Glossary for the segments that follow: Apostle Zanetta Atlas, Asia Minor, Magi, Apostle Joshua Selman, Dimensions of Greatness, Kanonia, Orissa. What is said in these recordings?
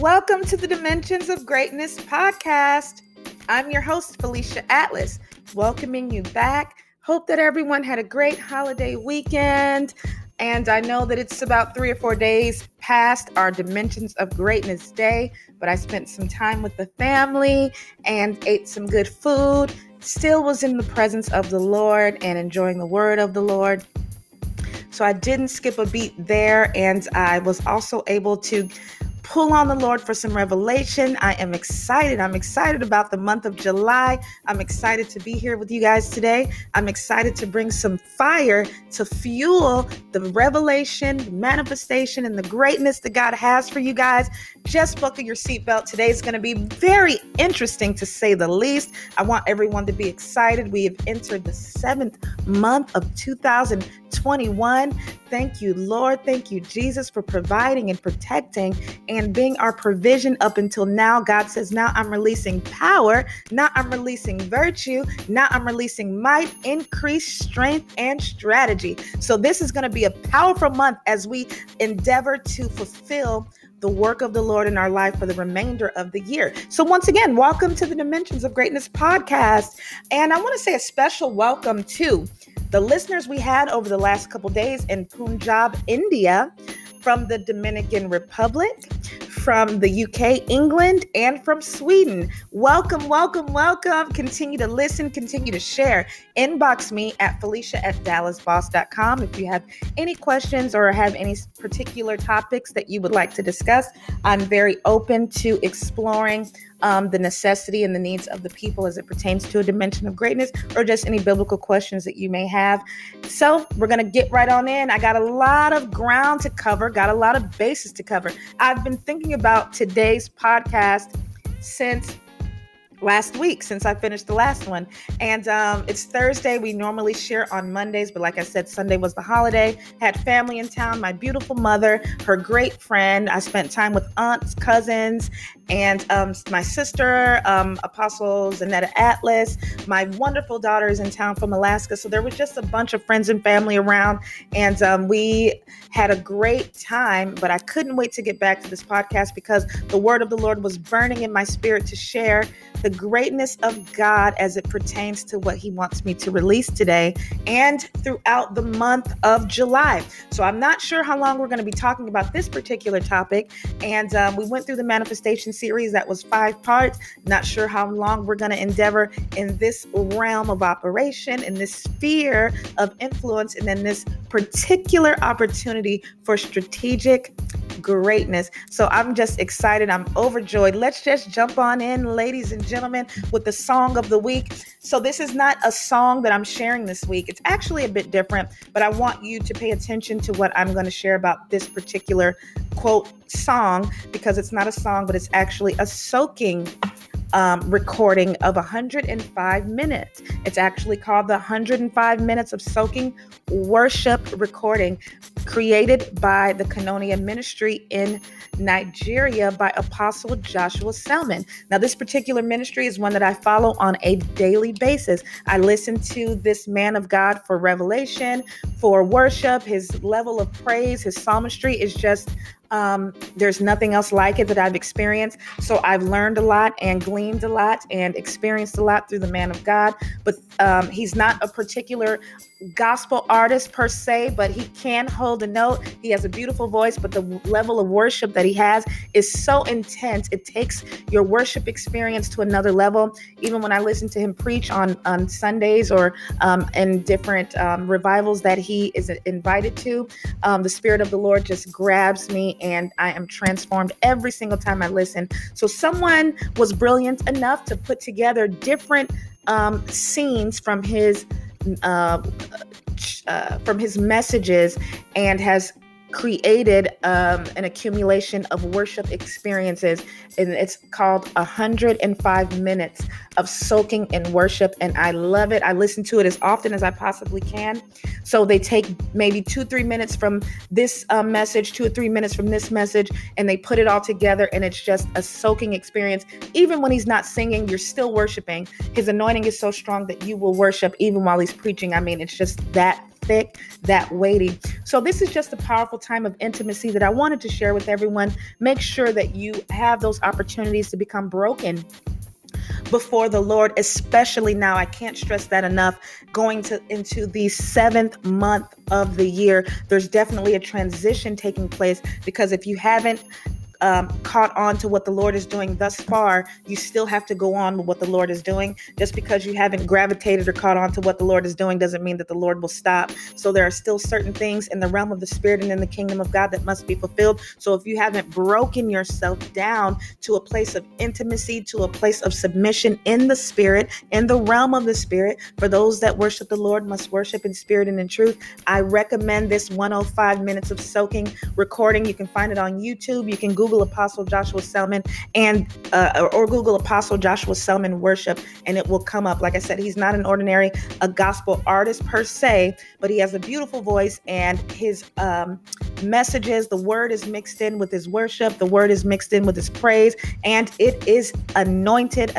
Welcome to the Dimensions of Greatness podcast. I'm your host, Felicia Atlas, welcoming you back. Hope that everyone had a great holiday weekend. And I know that it's about 3 or 4 days past our Dimensions of Greatness Day, but I spent some time with the family and ate some good food. Still was in the presence of the Lord and enjoying the word of the Lord. So I didn't skip a beat there. And I was also able to pull on the Lord for some revelation. I am excited. I'm excited about the month of July. I'm excited to be here with you guys today. I'm excited to bring some fire to fuel the revelation, the manifestation, and the greatness that God has for you guys. Just buckle your seatbelt. Today is going to be very interesting, to say the least. I want everyone to be excited. We have entered the 7th month of 2021. Thank you, Lord. Thank you, Jesus, for providing and protecting and being our provision up until now. God says, now I'm releasing power. Now I'm releasing virtue. Now I'm releasing might, increase, strength, and strategy. So this is going to be a powerful month as we endeavor to fulfill the work of the Lord in our life for the remainder of the year. So once again, welcome to the Dimensions of Greatness podcast. And I want to say a special welcome to the listeners we had over the last couple days in Punjab, India, from the Dominican Republic, from the UK, England, and from Sweden. Welcome, welcome, welcome. Continue to listen, continue to share. Inbox me at felicia@dallasboss.com if you have any questions or have any particular topics that you would like to discuss. I'm very open to exploring the necessity and the needs of the people as it pertains to a dimension of greatness, or just any biblical questions that you may have. So we're going to get right on in. I got a lot of ground to cover, got a lot of bases to cover. I've been thinking about today's podcast since last week, since I finished the last one. And it's Thursday. We normally share on Mondays, but like I said, Sunday was the holiday. Had family in town, my beautiful mother, her great friend. I spent time with aunts, cousins, and my sister, Apostle Zanetta Atlas. My wonderful daughter is in town from Alaska. So there was just a bunch of friends and family around. And we had a great time, but I couldn't wait to get back to this podcast because the word of the Lord was burning in my spirit to share the greatness of God as it pertains to what he wants me to release today and throughout the month of July. So I'm not sure how long we're going to be talking about this particular topic. And we went through the manifestation series. That was 5 parts. Not sure how long we're going to endeavor in this realm of operation, in this sphere of influence, and in this particular opportunity for strategic greatness. So I'm just excited. I'm overjoyed. Let's just jump on in, ladies and gentlemen, with the song of the week. So this is not a song that I'm sharing this week. It's actually a bit different, but I want you to pay attention to what I'm going to share about this particular quote song, because it's not a song, but it's actually a soaking recording of 105 minutes. It's actually called the 105 Minutes of Soaking Worship recording, created by the Kanonia ministry in Nigeria by Apostle Joshua Selman. Now, this particular ministry is one that I follow on a daily basis. I listen to this man of God for revelation, for worship. His level of praise, his psalmistry is just there's nothing else like it that I've experienced. So I've learned a lot and gleaned a lot and experienced a lot through the man of God. But he's not a particular gospel artist per se, but he can hold a note. He has a beautiful voice, but the level of worship that he has is so intense. It takes your worship experience to another level. Even when I listen to him preach on Sundays or in different revivals that he is invited to, the Spirit of the Lord just grabs me and I am transformed every single time I listen. So someone was brilliant enough to put together different scenes from his messages, and has created an accumulation of worship experiences, and it's called 105 Minutes of Soaking in Worship, and I love it. I listen to it as often as I possibly can. So they take maybe 2-3 minutes from this message, 2 or 3 minutes from this message, and they put it all together, and it's just a soaking experience. Even when he's not singing, you're still worshiping. His anointing is so strong that you will worship even while he's preaching. I mean, it's just that thick, that weighty. So this is just a powerful time of intimacy that I wanted to share with everyone. Make sure that you have those opportunities to become broken before the Lord, especially now. I can't stress that enough. Going into the 7th month of the year, there's definitely a transition taking place, because if you haven't caught on to what the Lord is doing thus far, you still have to go on with what the Lord is doing. Just because you haven't gravitated or caught on to what the Lord is doing doesn't mean that the Lord will stop. So there are still certain things in the realm of the Spirit and in the kingdom of God that must be fulfilled. So if you haven't broken yourself down to a place of intimacy, to a place of submission in the Spirit, in the realm of the Spirit, for those that worship the Lord must worship in spirit and in truth. I recommend this 105 minutes of soaking recording. You can find it on YouTube. You can Google Apostle Joshua Selman and or Google Apostle Joshua Selman worship, and it will come up. Like I said, he's not an ordinary gospel artist per se, but he has a beautiful voice, and his messages, the word is mixed in with his worship, the word is mixed in with his praise, and it is anointed.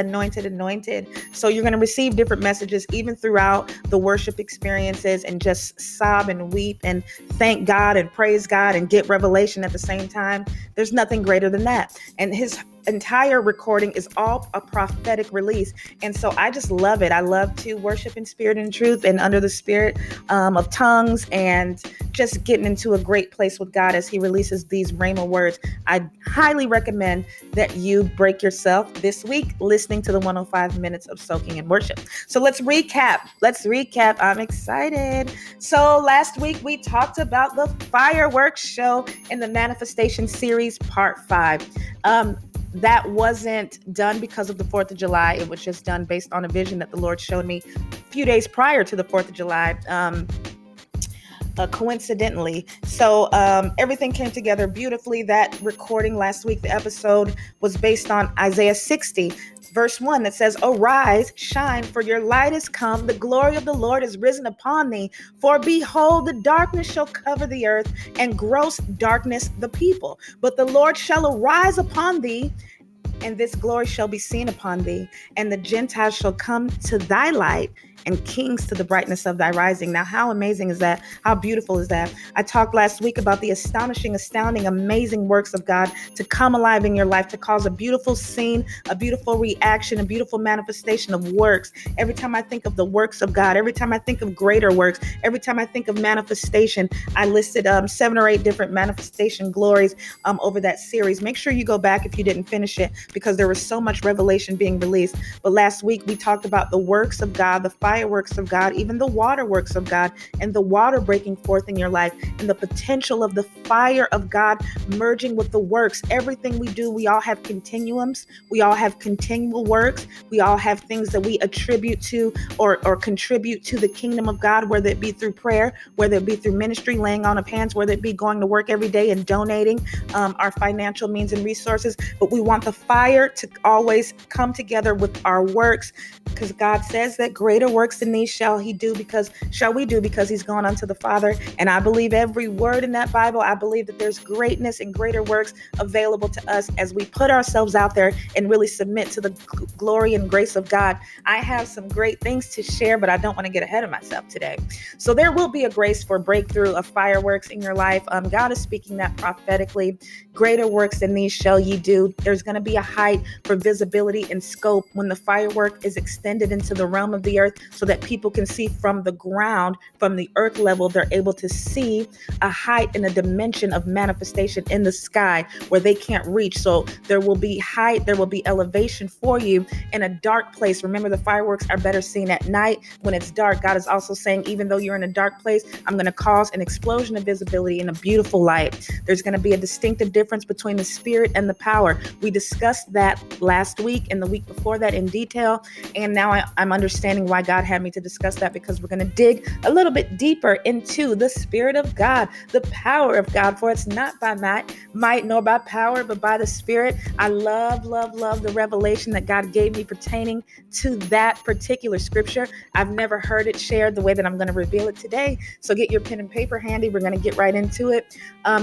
So you're going to receive different messages even throughout the worship experiences, and just sob and weep and thank God and praise God and get revelation at the same time. There's nothing greater than that. And his entire recording is all a prophetic release. And so I just love it. I love to worship in spirit and truth and under the spirit of tongues, and just getting into a great place with God as he releases these rhema words. I highly recommend that you break yourself this week listening to the 105 minutes of soaking and worship. So let's recap. I'm excited. So last week we talked about the fireworks show in the manifestation series part 5. That wasn't done because of the 4th of July. It was just done based on a vision that the Lord showed me a few days prior to the 4th of July, coincidentally. So everything came together beautifully. That recording last week, the episode was based on Isaiah 60. Verse 1 that says, "Arise, shine, for your light is come. The glory of the Lord is risen upon thee. For behold, the darkness shall cover the earth, and gross darkness the people. But the Lord shall arise upon thee, and this glory shall be seen upon thee. And the Gentiles shall come to thy light, and kings to the brightness of thy rising." Now, how amazing is that? How beautiful is that? I talked last week about the astonishing, astounding, amazing works of God to come alive in your life, to cause a beautiful scene, a beautiful reaction, a beautiful manifestation of works. Every time I think of the works of God, every time I think of greater works, every time I think of manifestation, I listed 7 or 8 different manifestation glories over that series. Make sure you go back if you didn't finish it, because there was so much revelation being released. But last week we talked about the works of God, the fireworks of God, even the waterworks of God, and the water breaking forth in your life, and the potential of the fire of God merging with the works. Everything we do, we all have continuums. We all have continual works. We all have things that we attribute to or contribute to the kingdom of God, whether it be through prayer, whether it be through ministry, laying on of hands, whether it be going to work every day and donating our financial means and resources. But we want the fire to always come together with our works, because God says that greater works than these shall we do because he's gone unto the Father. And I believe every word in that Bible. I believe that there's greatness and greater works available to us as we put ourselves out there and really submit to the glory and grace of God. I have some great things to share, but I don't want to get ahead of myself today. So there will be a grace for breakthrough of fireworks in your life. God is speaking that prophetically. Greater works than these shall ye do. There's going to be a height for visibility and scope when the firework is extended into the realm of the earth, so that people can see from the ground, from the earth level. They're able to see a height and a dimension of manifestation in the sky where they can't reach. So there will be height, there will be elevation for you in a dark place. Remember, the fireworks are better seen at night when it's dark. God is also saying, even though you're in a dark place, I'm going to cause an explosion of visibility and a beautiful light. There's going to be a distinctive difference between the spirit and the power. We discussed that last week and the week before that in detail. And now I'm understanding why God had me to discuss that, because we're going to dig a little bit deeper into the Spirit of God, the power of God, for it's not by might nor by power, but by the Spirit. I love the revelation that God gave me pertaining to that particular scripture. I've never heard it shared the way that I'm going to reveal it today. So get your pen and paper handy. We're going to get right into it.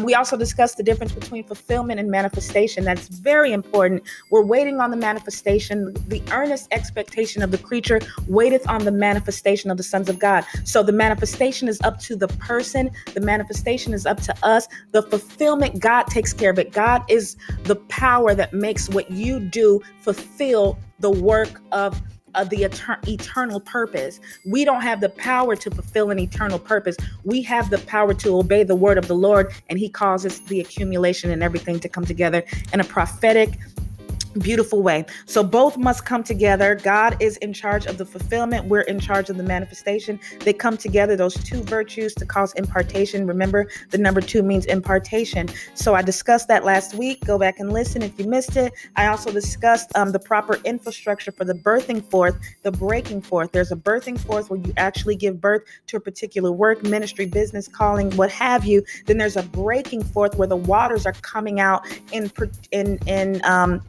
We also discussed the difference between fulfillment and manifestation. That's very important. We're waiting on the manifestation. The earnest expectation of the creature waiteth on the manifestation of the sons of God. So the manifestation is up to the person. The manifestation is up to us. The fulfillment, God takes care of it. God is the power that makes what you do fulfill the work of the eternal purpose. We don't have the power to fulfill an eternal purpose. We have the power to obey the word of the Lord, and he causes the accumulation and everything to come together in a prophetic, beautiful way. So both must come together. God is in charge of the fulfillment. We're in charge of the manifestation. They come together, those two virtues, to cause impartation. Remember, the number 2 means impartation. So I discussed that last week. Go back and listen if you missed it. I also discussed the proper infrastructure for the birthing forth, the breaking forth. There's a birthing forth where you actually give birth to a particular work, ministry, business, calling, what have you. Then there's a breaking forth where the waters are coming out in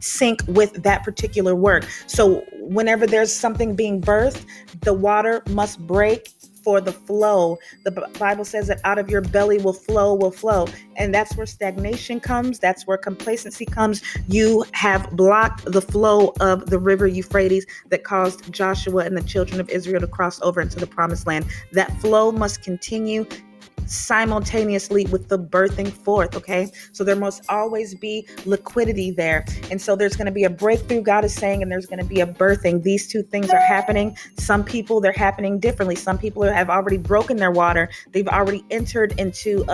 sync with that particular work. So whenever there's something being birthed, the water must break for the flow. The Bible says that out of your belly will flow. And that's where stagnation comes. That's where complacency comes. You have blocked the flow of the river Euphrates that caused Joshua and the children of Israel to cross over into the promised land. That flow must continue simultaneously with the birthing forth. Okay. So there must always be liquidity there. And so there's going to be a breakthrough, God is saying, and there's going to be a birthing. These two things are happening. Some people, they're happening differently. Some people have already broken their water. They've already entered into,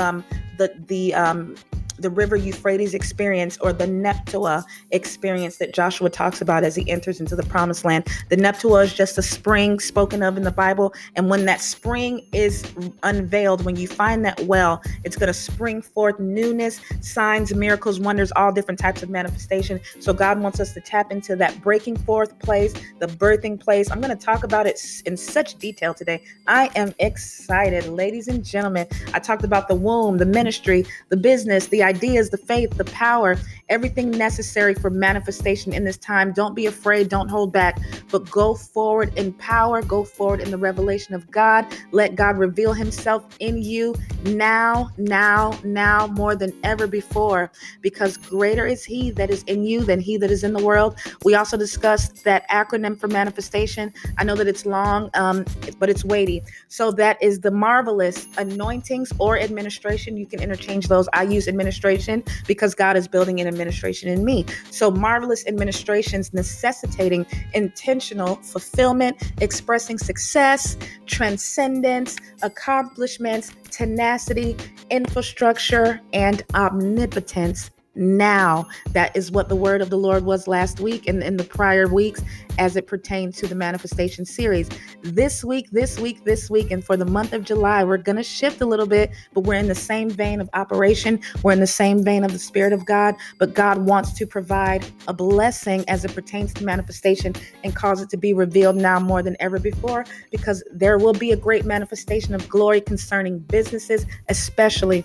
the river Euphrates experience, or the Nephtoah experience that Joshua talks about as he enters into the promised land. The Nephtoah is just a spring spoken of in the Bible. And when that spring is unveiled, when you find that well, it's going to spring forth newness, signs, miracles, wonders, all different types of manifestation. So God wants us to tap into that breaking forth place, the birthing place. I'm going to talk about it in such detail today. I am excited, ladies and gentlemen. I talked about the womb, the ministry, the business, the ideas, the faith, the power, everything necessary for manifestation in this time. Don't be afraid. Don't hold back, but go forward in power. Go forward in the revelation of God. Let God reveal himself in you now more than ever before, because greater is he that is in you than he that is in the world. We also discussed that acronym for manifestation. I know that it's long, but it's weighty. So that is the marvelous anointings or administration. You can interchange those. I use administration because God is building an administration in me. So marvelous administrations necessitating intentional fulfillment, expressing success, transcendence, accomplishments, tenacity, infrastructure, and omnipotence. Now, that is what the word of the Lord was last week and in the prior weeks as it pertains to the manifestation series. This week, and for the month of July, we're going to shift a little bit, but we're in the same vein of operation. We're in the same vein of the Spirit of God, but God wants to provide a blessing as it pertains to manifestation and cause it to be revealed now more than ever before, because there will be a great manifestation of glory concerning businesses, especially.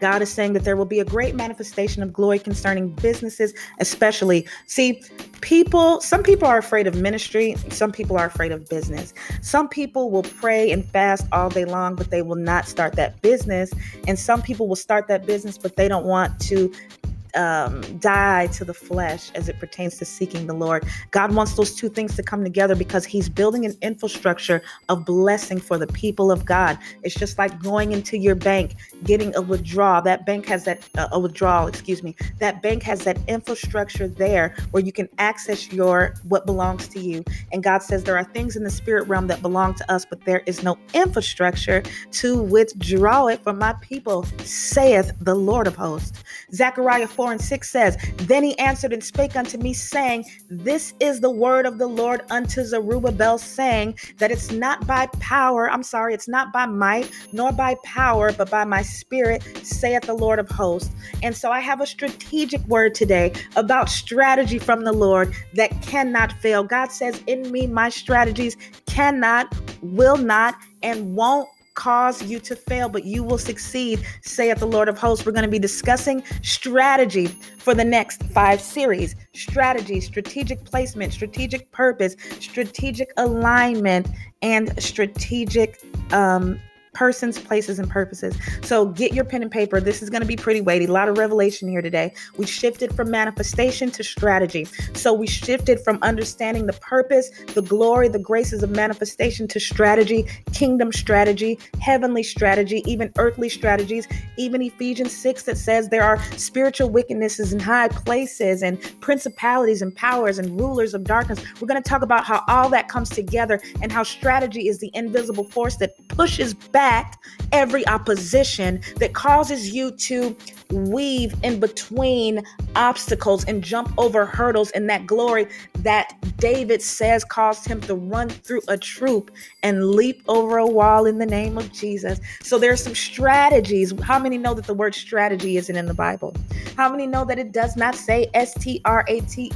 God is saying that there will be a great manifestation of glory concerning businesses, especially. See, some people are afraid of ministry. Some people are afraid of business. Some people will pray and fast all day long, but they will not start that business. And some people will start that business, but they don't want to die to the flesh as it pertains to seeking the Lord. God wants those two things to come together because he's building an infrastructure of blessing for the people of God. It's just like going into your bank, getting a withdrawal. That bank has that infrastructure there where you can access what belongs to you. And God says there are things in the spirit realm that belong to us, but there is no infrastructure to withdraw it from my people, saith the Lord of hosts. Zechariah 4:6 says, Then he answered and spake unto me, saying, This is the word of the Lord unto Zerubbabel, saying that it's not by might, nor by power, but by my spirit, saith the Lord of hosts. And so I have a strategic word today about strategy from the Lord that cannot fail. God says, in me, my strategies cannot, will not, and won't cause you to fail, but you will succeed, saith the Lord of hosts. We're going to be discussing strategy for the next 5 series. Strategy, strategic placement, strategic purpose, strategic alignment, and strategic persons, places, and purposes. So get your pen and paper. This is going to be pretty weighty. A lot of revelation here today. We shifted from manifestation to strategy. So we shifted from understanding the purpose, the glory, the graces of manifestation to strategy, kingdom strategy, heavenly strategy, even earthly strategies. Even Ephesians 6 that says there are spiritual wickednesses in high places and principalities and powers and rulers of darkness. We're going to talk about how all that comes together and how strategy is the invisible force that pushes back every opposition, that causes you to weave in between obstacles and jump over hurdles in that glory that David says caused him to run through a troop and leap over a wall in the name of Jesus. So there are some strategies. How many know that the word strategy isn't in the Bible? How many know that it does not say strategy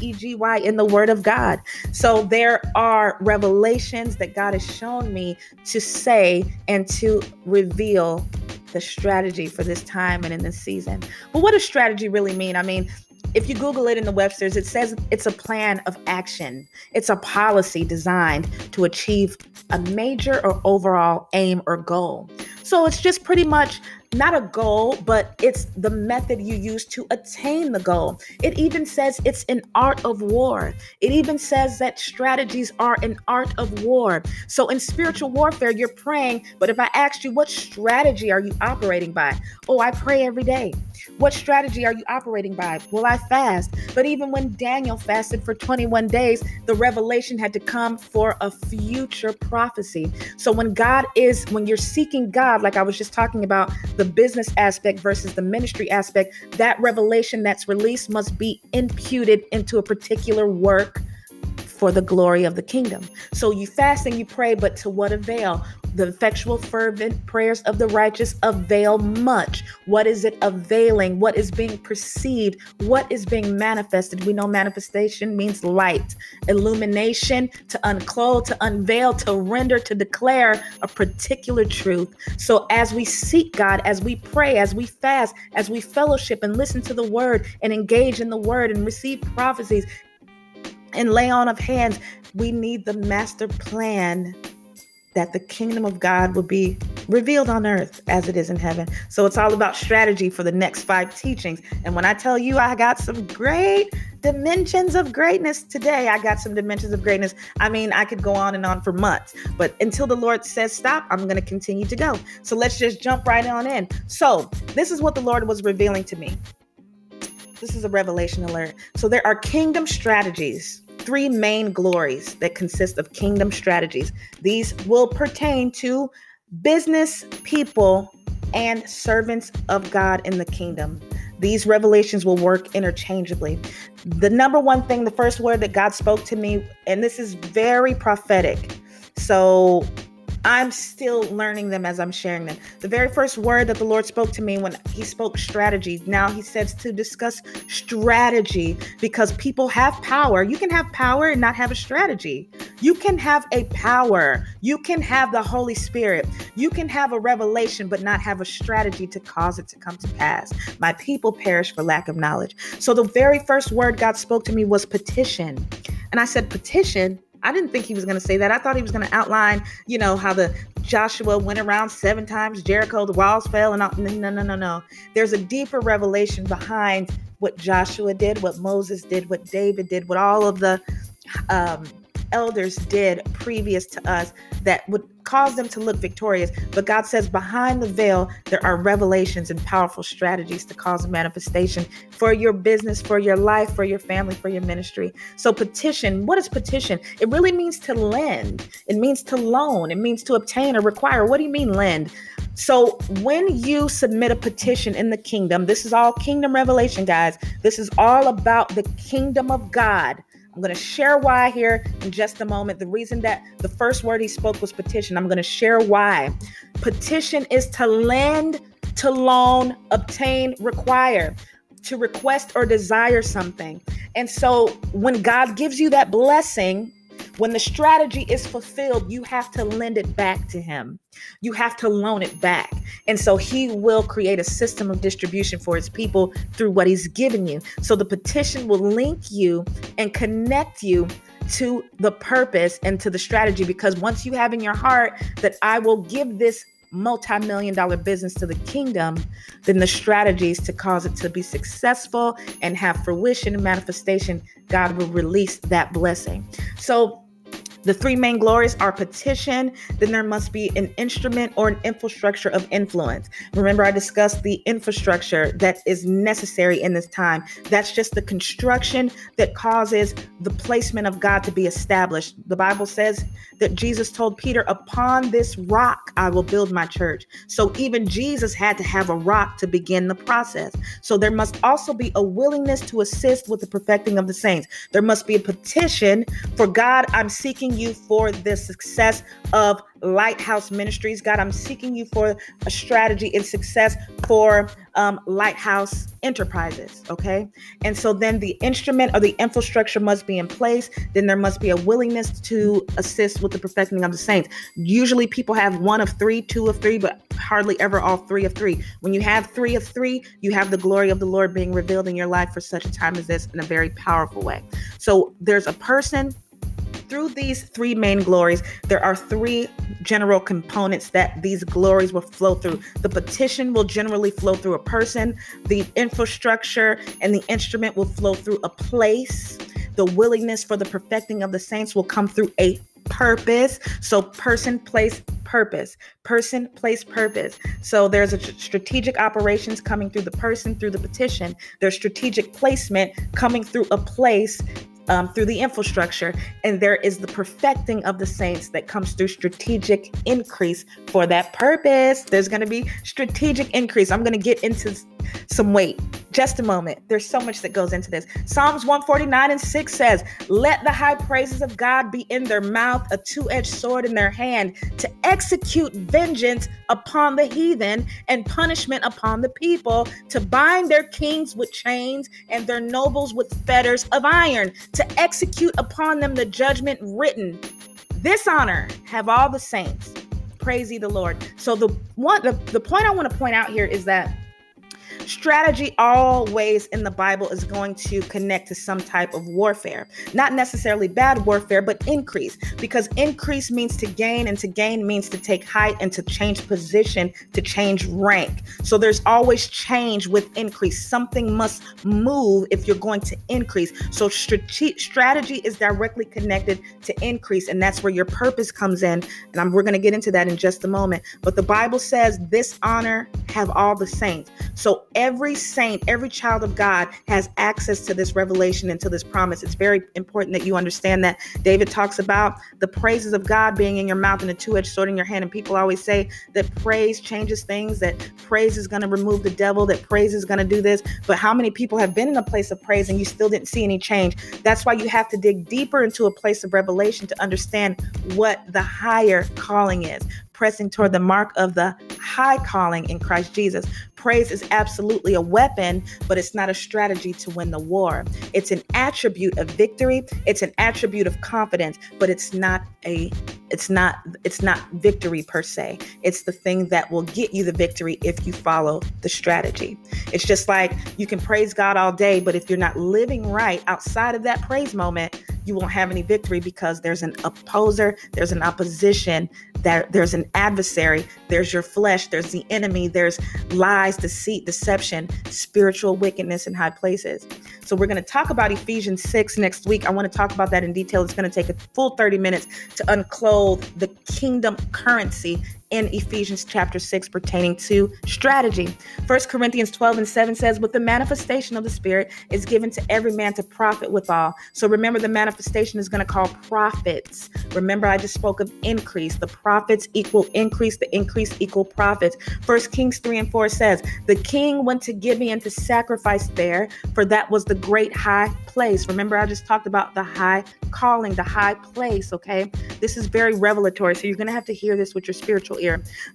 in the Word of God? So there are revelations that God has shown me to say and to reveal the strategy for this time and in this season. But what does strategy really mean? I mean, if you Google it in the Webster's, it says it's a plan of action. It's a policy designed to achieve a major or overall aim or goal. So it's just pretty much not a goal, but it's the method you use to attain the goal. It even says it's an art of war. It even says that strategies are an art of war. So in spiritual warfare, you're praying, but if I asked you, what strategy are you operating by? Oh, I pray every day. What strategy are you operating by? Well, I fast. But even when Daniel fasted for 21 days, the revelation had to come for a future prophecy. So when you're seeking God, like I was just talking about, the business aspect versus the ministry aspect, that revelation that's released must be imputed into a particular work for the glory of the kingdom. So you fast and you pray, but to what avail? The effectual fervent prayers of the righteous avail much. What is it availing? What is being perceived? What is being manifested? We know manifestation means light, illumination, to unclothe, to unveil, to render, to declare a particular truth. So as we seek God, as we pray, as we fast, as we fellowship and listen to the word and engage in the word and receive prophecies and lay on of hands, we need the master plan that the kingdom of God will be revealed on earth as it is in heaven. So it's all about strategy for the next 5 teachings. And when I tell you I got some great dimensions of greatness today, I got some dimensions of greatness. I mean, I could go on and on for months, but until the Lord says stop, I'm going to continue to go. So let's just jump right on in. So this is what the Lord was revealing to me. This is a revelation alert. So there are kingdom strategies. 3 main glories that consist of kingdom strategies. These will pertain to business, people, and servants of God in the kingdom. These revelations will work interchangeably. The number one thing, the first word that God spoke to me, and this is very prophetic, so I'm still learning them as I'm sharing them. The very first word that the Lord spoke to me when he spoke strategy, now he says to discuss strategy because people have power. You can have power and not have a strategy. You can have a power. You can have the Holy Spirit. You can have a revelation, but not have a strategy to cause it to come to pass. My people perish for lack of knowledge. So the very first word God spoke to me was petition. And I said, petition? I didn't think he was going to say that. I thought he was going to outline, you know, how the Joshua went around 7 times, Jericho, the walls fell, and all. No. There's a deeper revelation behind what Joshua did, what Moses did, what David did, what all of the elders did previous to us that would cause them to look victorious. But God says behind the veil, there are revelations and powerful strategies to cause a manifestation for your business, for your life, for your family, for your ministry. So petition, what is petition? It really means to lend. It means to loan. It means to obtain or require. What do you mean lend? So when you submit a petition in the kingdom, this is all kingdom revelation, guys. This is all about the kingdom of God. I'm going to share why here in just a moment. The reason that the first word he spoke was petition. I'm going to share why. Petition is to lend, to loan, obtain, require, to request or desire something. And so when God gives you that blessing, when the strategy is fulfilled, you have to lend it back to him. You have to loan it back. And so he will create a system of distribution for his people through what he's given you. So the petition will link you and connect you to the purpose and to the strategy, because once you have in your heart that I will give this multi-million-dollar business to the kingdom than the strategies to cause it to be successful and have fruition and manifestation. God will release that blessing. So the three main glories are petition, then there must be an instrument or an infrastructure of influence. Remember, I discussed the infrastructure that is necessary in this time. That's just the construction that causes the placement of God to be established. The Bible says that Jesus told Peter, upon this rock, I will build my church. So even Jesus had to have a rock to begin the process. So there must also be a willingness to assist with the perfecting of the saints. There must be a petition for God, I'm seeking you for the success of Lighthouse Ministries. God, I'm seeking you for a strategy and success for Lighthouse Enterprises. Okay. And so then the instrument or the infrastructure must be in place. Then there must be a willingness to assist with the perfecting of the saints. Usually people have one of three, two of three, but hardly ever all three of three. When you have three of three, you have the glory of the Lord being revealed in your life for such a time as this in a very powerful way. So there's a person. Through these three main glories, there are three general components that these glories will flow through. The petition will generally flow through a person. The infrastructure and the instrument will flow through a place. The willingness for the perfecting of the saints will come through a purpose. So person, place, purpose. Person, place, purpose. So there's a strategic operations coming through the person, through the petition. There's strategic placement coming through a place, through the infrastructure, and there is the perfecting of the saints that comes through strategic increase for that purpose. There's going to be strategic increase. I'm going to get into some weight. Just a moment. There's so much that goes into this. Psalms 149:6 says, let the high praises of God be in their mouth, a two-edged sword in their hand, to execute vengeance upon the heathen and punishment upon the people, to bind their kings with chains and their nobles with fetters of iron, to execute upon them the judgment written. This honor have all the saints. Praise ye the Lord. So the point I want to point out here is that strategy always in the Bible is going to connect to some type of warfare. Not necessarily bad warfare, but increase. Because increase means to gain, and to gain means to take height and to change position, to change rank. So there's always change with increase. Something must move if you're going to increase. So strategy is directly connected to increase, and that's where your purpose comes in. And we're going to get into that in just a moment. But the Bible says, this honor have all the saints. So every saint, every child of God has access to this revelation and to this promise. It's very important that you understand that. David talks about the praises of God being in your mouth and a two-edged sword in your hand. And people always say that praise changes things, that praise is going to remove the devil, that praise is going to do this. But how many people have been in a place of praise and you still didn't see any change? That's why you have to dig deeper into a place of revelation to understand what the higher calling is. Pressing toward the mark of the high calling in Christ Jesus. Praise is absolutely a weapon, but it's not a strategy to win the war. It's an attribute of victory. It's an attribute of confidence, but it's not victory per se. It's the thing that will get you the victory if you follow the strategy. It's just like you can praise God all day, but if you're not living right outside of that praise moment, you won't have any victory because there's an opposer, there's an opposition, there's an adversary, there's your flesh, there's the enemy, there's lies, deceit, deception, spiritual wickedness in high places. So we're going to talk about Ephesians 6 next week. I want to talk about that in detail. It's going to take a full 30 minutes to unclothe the kingdom currency in Ephesians chapter 6 pertaining to strategy. 1 Corinthians 12:7 says, with the manifestation of the Spirit is given to every man to profit withal. So remember, the manifestation is going to call profits. Remember, I just spoke of increase. The profits equal increase. The increase equal profits. 1 Kings 3:4 says, the king went to Gibeon to sacrifice there, for that was the great high place. Remember, I just talked about the high calling, the high place, okay? This is very revelatory, so you're going to have to hear this with your spiritual ear.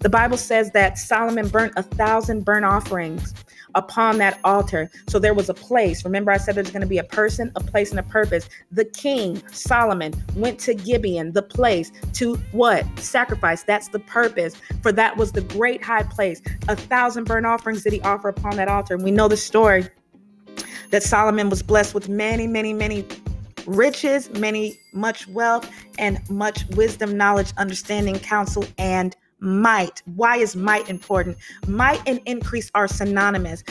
The Bible says that Solomon burnt 1,000 burnt offerings upon that altar. So there was a place. Remember, I said there's going to be a person, a place, and a purpose. The king, Solomon, went to Gibeon, the place, to what? Sacrifice. That's the purpose. For that was the great high place. 1,000 burnt offerings did he offer upon that altar. And we know the story that Solomon was blessed with many, many, many riches, much wealth, and much wisdom, knowledge, understanding, counsel, and might. Why is might important? Might and increase are synonymous.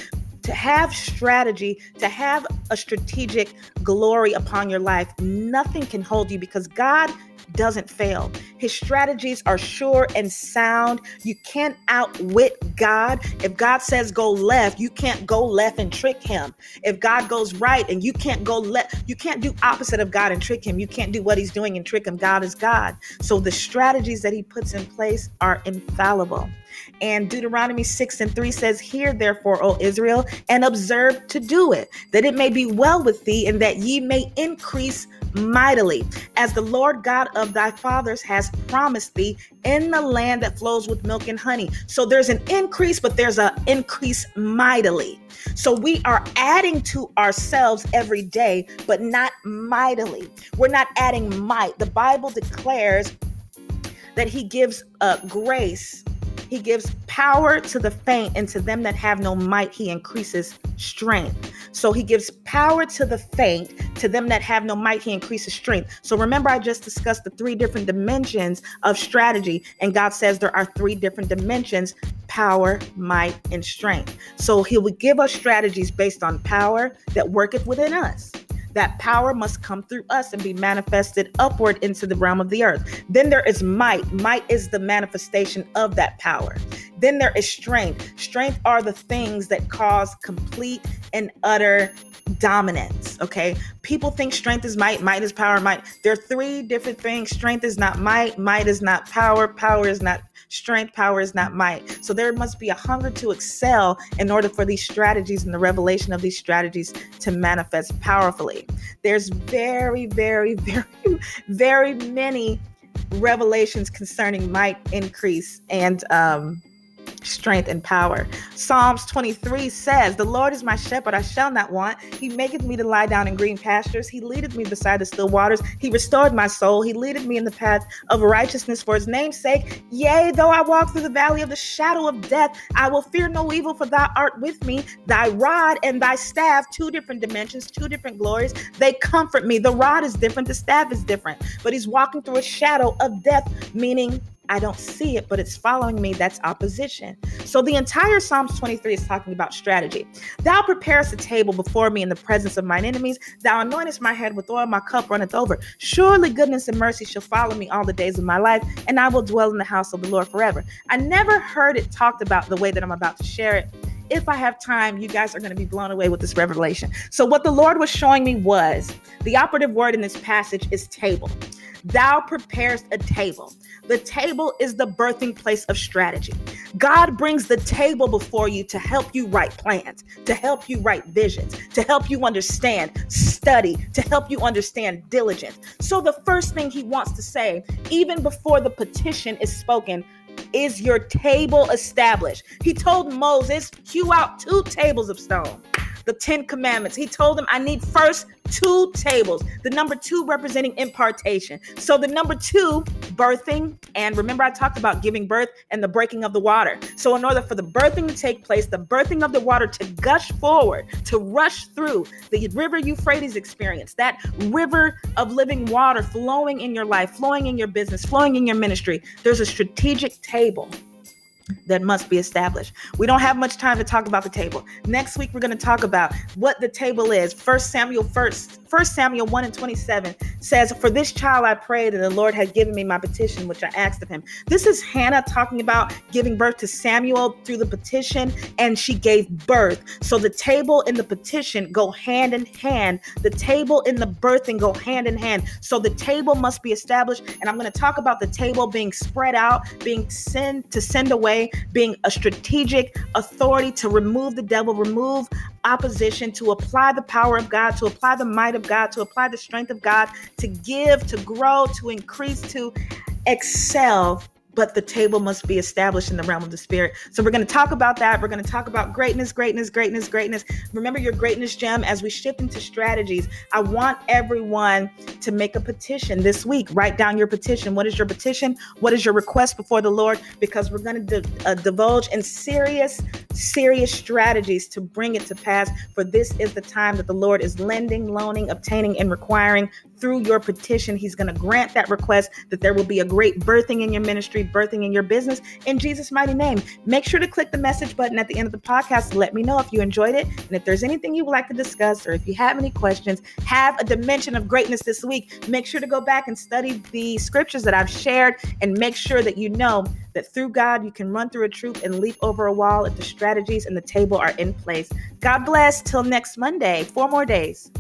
To have strategy, to have a strategic glory upon your life, nothing can hold you because God doesn't fail. His strategies are sure and sound. You can't outwit God. If God says go left, you can't go left and trick him. If God goes right and you can't go left, you can't do opposite of God and trick him. You can't do what he's doing and trick him. God is God. So the strategies that he puts in place are infallible. And Deuteronomy 6:3 says, "Hear therefore, O Israel, and observe to do it, that it may be well with thee, and that ye may increase mightily, as the Lord God of thy fathers has promised thee, in the land that flows with milk and honey." So there's an increase, but there's an increase mightily. So we are adding to ourselves every day, but not mightily. We're not adding might. The Bible declares that he gives grace. He gives power to the faint, and to them that have no might, he increases strength. So he gives power to the faint, to them that have no might, he increases strength. So remember, I just discussed the three different dimensions of strategy, and God says there are three different dimensions: power, might, and strength. So he will give us strategies based on power that worketh within us. That power must come through us and be manifested upward into the realm of the earth. Then there is might. Might is the manifestation of that power. Then there is strength. Strength are the things that cause complete and utter dominance. Okay. People think strength is might is power, might. There are three different things. Strength is not might is not power, power is not strength, power is not might. So there must be a hunger to excel in order for these strategies and the revelation of these strategies to manifest powerfully. There's very, very, very, very many revelations concerning might, increase, and strength and power. Psalms 23 says, "The Lord is my shepherd, I shall not want. He maketh me to lie down in green pastures. He leadeth me beside the still waters. He restored my soul. He leadeth me in the path of righteousness for his name's sake. Yea, though I walk through the valley of the shadow of death, I will fear no evil, for thou art with me. Thy rod and thy staff," two different dimensions, two different glories, "they comfort me." The rod is different, the staff is different, but he's walking through a shadow of death, meaning I don't see it, but it's following me. That's opposition. So the entire Psalms 23 is talking about strategy. "Thou preparest a table before me in the presence of mine enemies. Thou anointest my head with oil, my cup runneth over. Surely goodness and mercy shall follow me all the days of my life, and I will dwell in the house of the Lord forever." I never heard it talked about the way that I'm about to share it. If I have time, you guys are going to be blown away with this revelation. So what the Lord was showing me was, the operative word in this passage is table. Thou preparest a table. The table is the birthing place of strategy. God brings the table before you to help you write plans, to help you write visions, to help you understand study, to help you understand diligence. So the first thing he wants to say, even before the petition is spoken, is your table established? He told Moses, "Hew out 2 tables of stone." The 10 commandments. He told them, "I need first 2 tables." The number 2 representing impartation. So the number 2, birthing. And remember, I talked about giving birth and the breaking of the water. So in order for the birthing to take place, the birthing of the water to gush forward, to rush through the river Euphrates experience, that river of living water flowing in your life, flowing in your business, flowing in your ministry. There's a strategic table that must be established. We don't have much time to talk about the table. Next week, we're going to talk about what the table is. 1 Samuel 1:27 says, "For this child I prayed, and the Lord had given me my petition, which I asked of him." This is Hannah talking about giving birth to Samuel through the petition, and she gave birth. So the table and the petition go hand in hand. The table and the birthing go hand in hand. So the table must be established, and I'm going to talk about the table being spread out, being sent away, being a strategic authority to remove the devil, remove opposition, to apply the power of God, to apply the might of God, to apply the strength of God, to give, to grow, to increase, to excel. But the table must be established in the realm of the spirit. So we're going to talk about that. We're going to talk about greatness. Remember your greatness gem as we shift into strategies. I want everyone to make a petition this week. Write down your petition. What is your petition? What is your request before the Lord? Because we're going to divulge in serious strategies to bring it to pass. For this is the time that the Lord is lending, loaning, obtaining, and requiring. Through your petition, he's going to grant that request, that there will be a great birthing in your ministry, birthing in your business in Jesus' mighty name. Make sure to click the message button at the end of the podcast. Let me know if you enjoyed it. And if there's anything you would like to discuss, or if you have any questions, have a dimension of greatness this week. Make sure to go back and study the scriptures that I've shared, and make sure that you know that through God, you can run through a troop and leap over a wall if the strategies and the table are in place. God bless. Till next Monday, 4 more days.